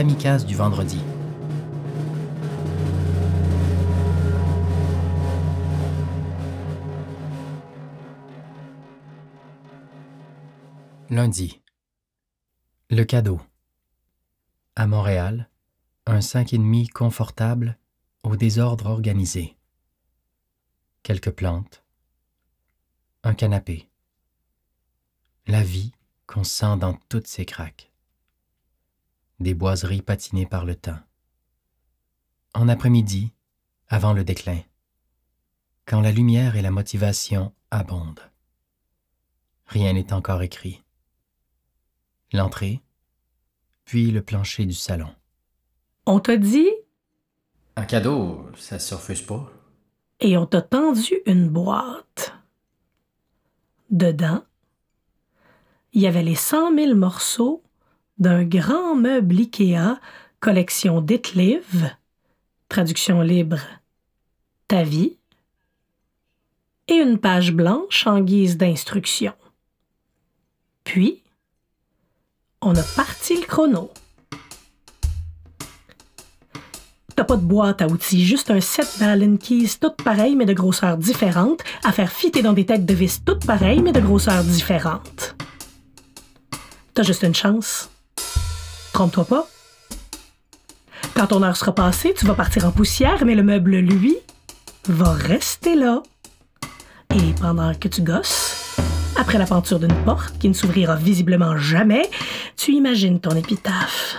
Kamikaze du Vendredi. Lundi. Le cadeau. À Montréal, un 5,5 confortable au désordre organisé. Quelques plantes. Un canapé. La vie qu'on sent dans toutes ses craques. Des boiseries patinées par le temps. En après-midi, avant le déclin. Quand la lumière et la motivation abondent. Rien n'est encore écrit. L'entrée, puis le plancher du salon. On t'a dit? Un cadeau, ça se refuse pas. Et on t'a tendu une boîte. Dedans, il y avait les 100 000 morceaux d'un grand meuble Ikea, collection Detlev, traduction libre, ta vie, et une page blanche en guise d'instruction. Puis, on a parti le chrono. T'as pas de boîte à outils, juste un set d'Allen Keys toutes pareilles mais de grosseurs différentes à faire fitter dans des têtes de vis toutes pareilles mais de grosseurs différentes. T'as juste une chance. Trompe-toi pas. Quand ton heure sera passée, tu vas partir en poussière, mais le meuble, lui, va rester là. Et pendant que tu gosses, après la peinture d'une porte qui ne s'ouvrira visiblement jamais, tu imagines ton épitaphe.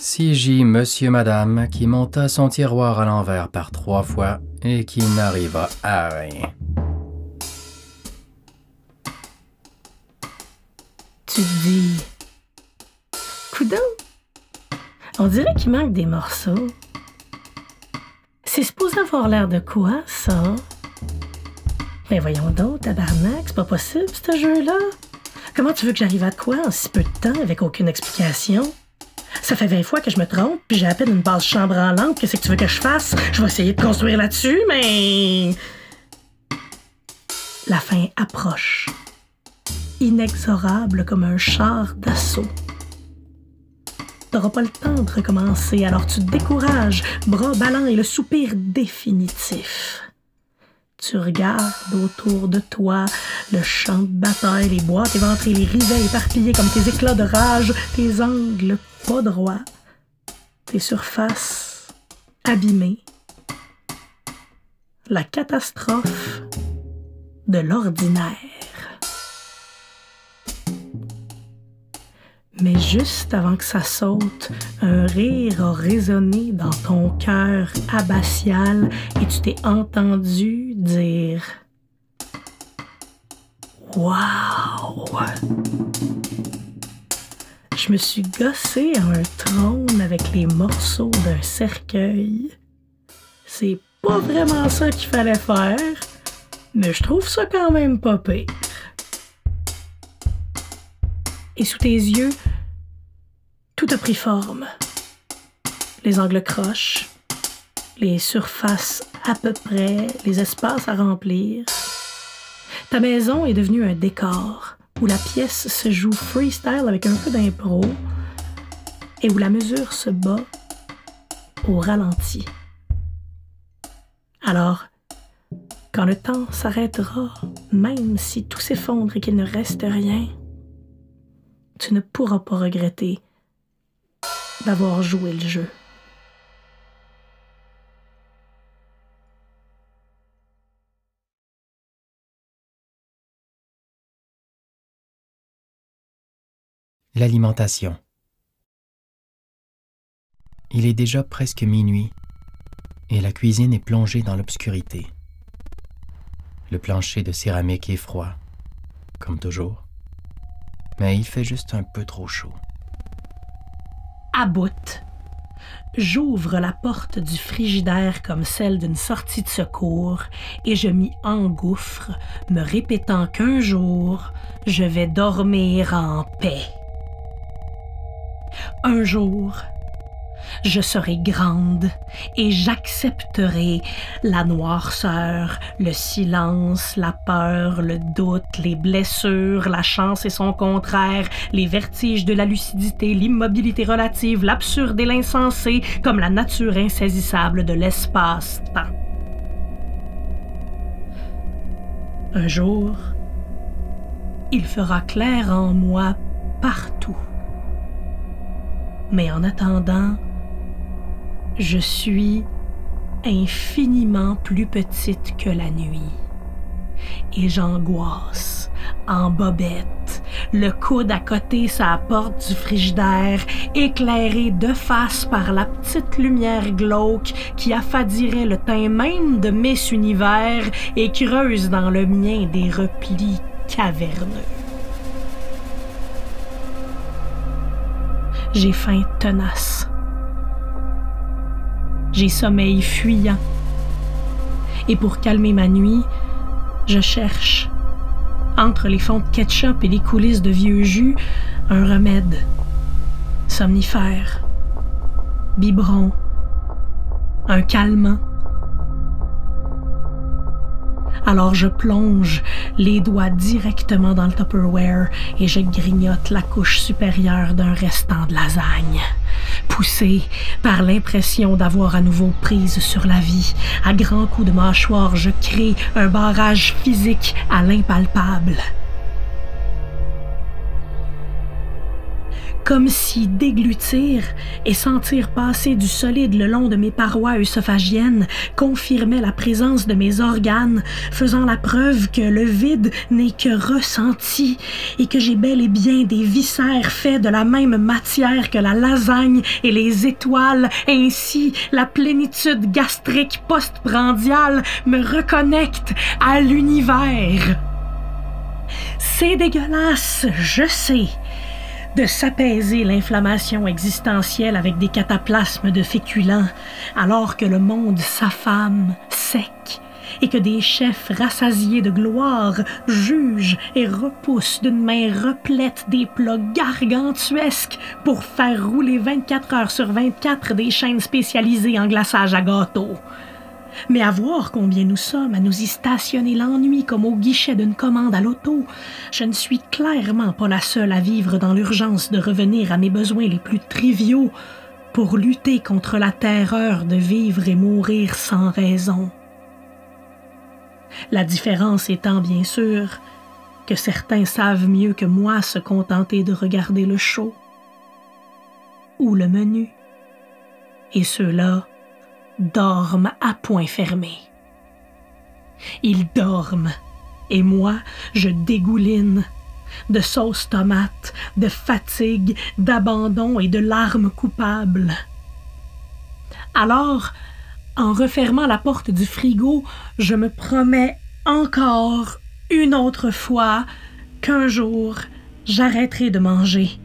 CJ Monsieur Madame qui monta son tiroir à l'envers par 3 fois et qui n'arriva à rien. Tu te dis, coudon, on dirait qu'il manque des morceaux. C'est supposé avoir l'air de quoi, ça? Ben voyons donc, tabarnak, c'est pas possible, ce jeu-là. Comment tu veux que j'arrive à quoi en si peu de temps, avec aucune explication? Ça fait 20 fois que je me trompe, puis j'ai à peine une base chambranlante. Qu'est-ce que tu veux que je fasse? Je vais essayer de construire là-dessus, mais... La fin approche. Inexorable comme un char d'assaut. T'auras pas le temps de recommencer, alors tu te décourages, bras ballants et le soupir définitif. Tu regardes autour de toi le champ de bataille, les boîtes éventrées, les rivets éparpillés comme tes éclats de rage, tes angles pas droits, tes surfaces abîmées. La catastrophe de l'ordinaire. Mais juste avant que ça saute, un rire a résonné dans ton cœur abbatial et tu t'es entendu dire « Wow! » Je me suis gossée à un trône avec les morceaux d'un cercueil. C'est pas vraiment ça qu'il fallait faire, mais je trouve ça quand même pas pire. Et sous tes yeux, tout a pris forme. Les angles croches, les surfaces à peu près, les espaces à remplir. Ta maison est devenue un décor où la pièce se joue freestyle avec un peu d'impro et où la mesure se bat au ralenti. Alors, quand le temps s'arrêtera, même si tout s'effondre et qu'il ne reste rien, tu ne pourras pas regretter d'avoir joué le jeu. L'alimentation. Il est déjà presque minuit et la cuisine est plongée dans l'obscurité. Le plancher de céramique est froid, comme toujours. Mais il fait juste un peu trop chaud. À bout, j'ouvre la porte du frigidaire comme celle d'une sortie de secours et je m'y engouffre, me répétant qu'un jour, je vais dormir en paix. Un jour, je serai grande et j'accepterai la noirceur, le silence, la peur, le doute, les blessures, la chance et son contraire, les vertiges de la lucidité, l'immobilité relative, l'absurde et l'insensé, comme la nature insaisissable de l'espace-temps. Un jour, il fera clair en moi partout. Mais en attendant, je suis infiniment plus petite que la nuit. Et j'angoisse, en bobette, le coude à côté sa porte du frigidaire, éclairée de face par la petite lumière glauque qui affadirait le teint même de Miss Univers et creuse dans le mien des replis caverneux. J'ai faim tenace. J'ai sommeil fuyant. Et pour calmer ma nuit, je cherche, entre les fonds de ketchup et les coulisses de vieux jus, un remède. Somnifère. Biberon. Un calmant. Alors je plonge les doigts directement dans le Tupperware et je grignote la couche supérieure d'un restant de lasagne. Poussée par l'impression d'avoir à nouveau prise sur la vie, à grands coups de mâchoire, je crée un barrage physique à l'impalpable. Comme si déglutir et sentir passer du solide le long de mes parois œsophagiennes confirmait la présence de mes organes, faisant la preuve que le vide n'est que ressenti et que j'ai bel et bien des viscères faits de la même matière que la lasagne et les étoiles. Ainsi, la plénitude gastrique postprandiale me reconnecte à l'univers. C'est dégueulasse, je sais, de s'apaiser l'inflammation existentielle avec des cataplasmes de féculents, alors que le monde s'affame sec et que des chefs rassasiés de gloire jugent et repoussent d'une main replète des plats gargantuesques pour faire rouler 24 heures sur 24 des chaînes spécialisées en glaçage à gâteaux. Mais à voir combien nous sommes à nous y stationner l'ennui comme au guichet d'une commande à l'auto, je ne suis clairement pas la seule à vivre dans l'urgence de revenir à mes besoins les plus triviaux pour lutter contre la terreur de vivre et mourir sans raison. La différence étant bien sûr que certains savent mieux que moi se contenter de regarder le show ou le menu, et ceux-là dorment à point fermé. Ils dorment, et moi, je dégouline de sauce tomate, de fatigue, d'abandon et de larmes coupables. Alors, en refermant la porte du frigo, je me promets encore une autre fois qu'un jour, j'arrêterai de manger.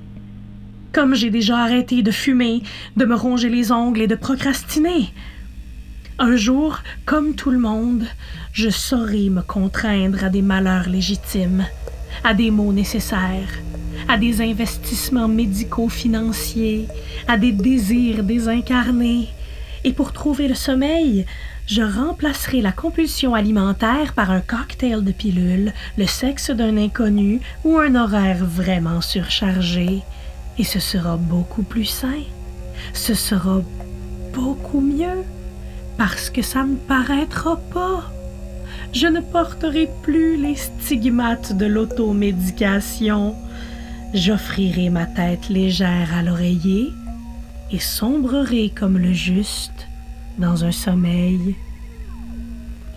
Comme j'ai déjà arrêté de fumer, de me ronger les ongles et de procrastiner. Un jour, comme tout le monde, je saurai me contraindre à des malheurs légitimes, à des maux nécessaires, à des investissements médico-financiers, à des désirs désincarnés. Et pour trouver le sommeil, je remplacerai la compulsion alimentaire par un cocktail de pilules, le sexe d'un inconnu ou un horaire vraiment surchargé. Et ce sera beaucoup plus sain. Ce sera beaucoup mieux. Parce que ça ne paraîtra pas. Je ne porterai plus les stigmates de l'automédication. J'offrirai ma tête légère à l'oreiller et sombrerai comme le juste dans un sommeil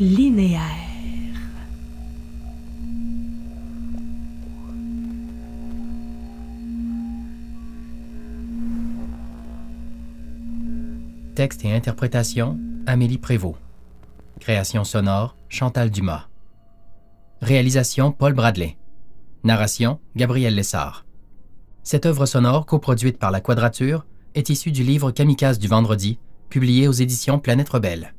linéaire. Texte et interprétation, Amélie Prévost. Création sonore, Chantal Dumas. Réalisation, Paul Bradley. Narration, Gabriel Lessard. Cette œuvre sonore, coproduite par La Quadrature, est issue du livre Kamikaze du Vendredi, publié aux éditions Planète Rebelle.